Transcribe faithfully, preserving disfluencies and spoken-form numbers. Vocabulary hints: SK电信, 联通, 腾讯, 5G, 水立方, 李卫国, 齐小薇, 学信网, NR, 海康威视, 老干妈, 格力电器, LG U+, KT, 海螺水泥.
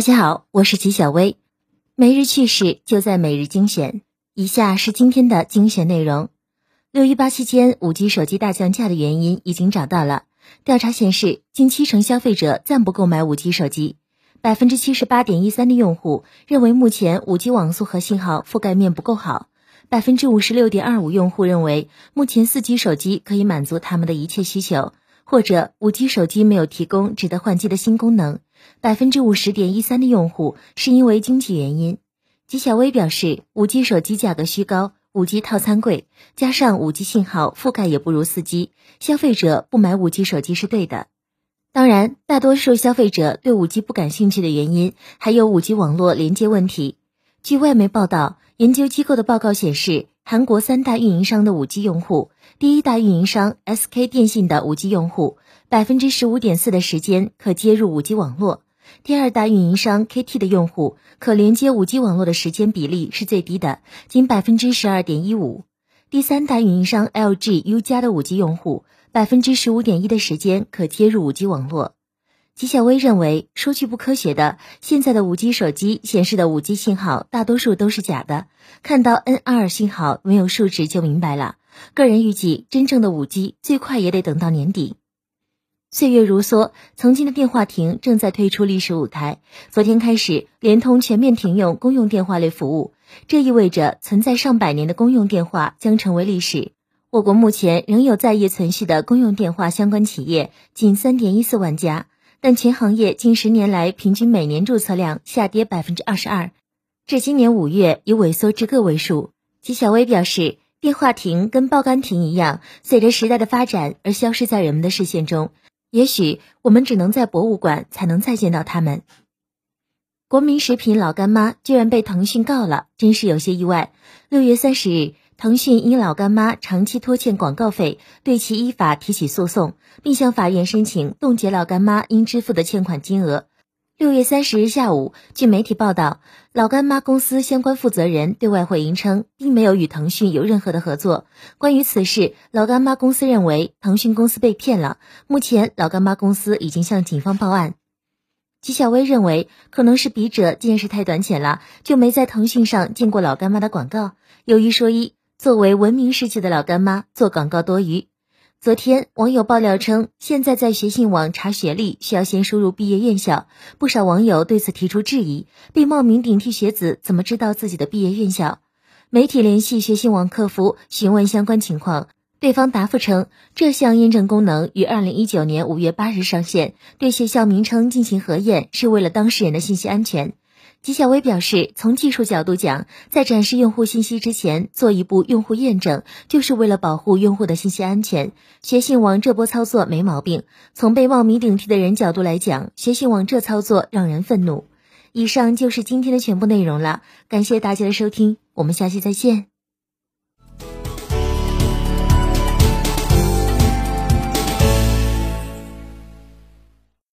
大家好，我是齐小薇，每日趣事就在每日精选。以下是今天的精选内容。六一八期间 五 G 手机大降价的原因已经找到了。调查显示，近七成消费者暂不购买 五 G 手机， 百分之七十八点一三 的用户认为目前 五 G 网速和信号覆盖面不够好， 百分之五十六点二五 用户认为目前 四 G 手机可以满足他们的一切需求，或者 五 G 手机没有提供值得换机的新功能，百分之五十点一三 的用户是因为经济原因。吉小薇表示， 五 G 手机价格虚高， 五 G 套餐贵，加上 五 G 信号覆盖也不如 四 G， 消费者不买 五 G 手机是对的。当然，大多数消费者对 五 G 不感兴趣的原因还有 五 G 网络连接问题。据外媒报道，研究机构的报告显示，韩国三大运营商的 五 G 用户，第一大运营商 S K 电信的 五 G 用户 百分之十五点四 的时间可接入 五 G 网络，第二大运营商 K T 的用户可连接 五 G 网络的时间比例是最低的，仅 百分之十二点一五。 第三大运营商 L G U 加的 五 G 用户 百分之十五点一 的时间可接入 五 G 网络。吉小薇认为，说句不科学的，现在的 五 G 手机显示的 五 G 信号大多数都是假的，看到 N R 信号没有数值就明白了。个人预计，真正的 五 G 最快也得等到年底。岁月如梭，曾经的电话亭正在退出历史舞台，昨天开始，联通全面停用公用电话类服务，这意味着存在上百年的公用电话将成为历史。我国目前仍有在业存续的公用电话相关企业仅 三点一四万家，但全行业近十年来平均每年注册量下跌 百分之二十二， 至今年五月已萎缩至个位数。吉小薇表示，电话亭跟报刊亭一样，随着时代的发展而消失在人们的视线中，也许我们只能在博物馆才能再见到他们。国民食品老干妈居然被腾讯告了，真是有些意外。六月三十日，腾讯因老干妈长期拖欠广告费，对其依法提起诉讼，并向法院申请冻结老干妈应支付的欠款金额。六月三十日下午，据媒体报道，老干妈公司相关负责人对外回应称，并没有与腾讯有任何的合作。关于此事，老干妈公司认为腾讯公司被骗了，目前老干妈公司已经向警方报案。吉小薇认为，可能是笔者见识太短浅了，就没在腾讯上见过老干妈的广告。有一说一，作为闻名世界的老干妈，做广告多余。昨天，网友爆料称，现在在学信网查学历需要先输入毕业院校，不少网友对此提出质疑，被冒名顶替学子怎么知道自己的毕业院校？媒体联系学信网客服询问相关情况，对方答复称，这项验证功能于二零一九年五月八日上线，对学校名称进行核验是为了当事人的信息安全。吉小薇表示，从技术角度讲，在展示用户信息之前做一步用户验证，就是为了保护用户的信息安全。学信网这波操作没毛病，从被冒名顶替的人角度来讲，学信网这操作让人愤怒。以上就是今天的全部内容了，感谢大家的收听，我们下期再见。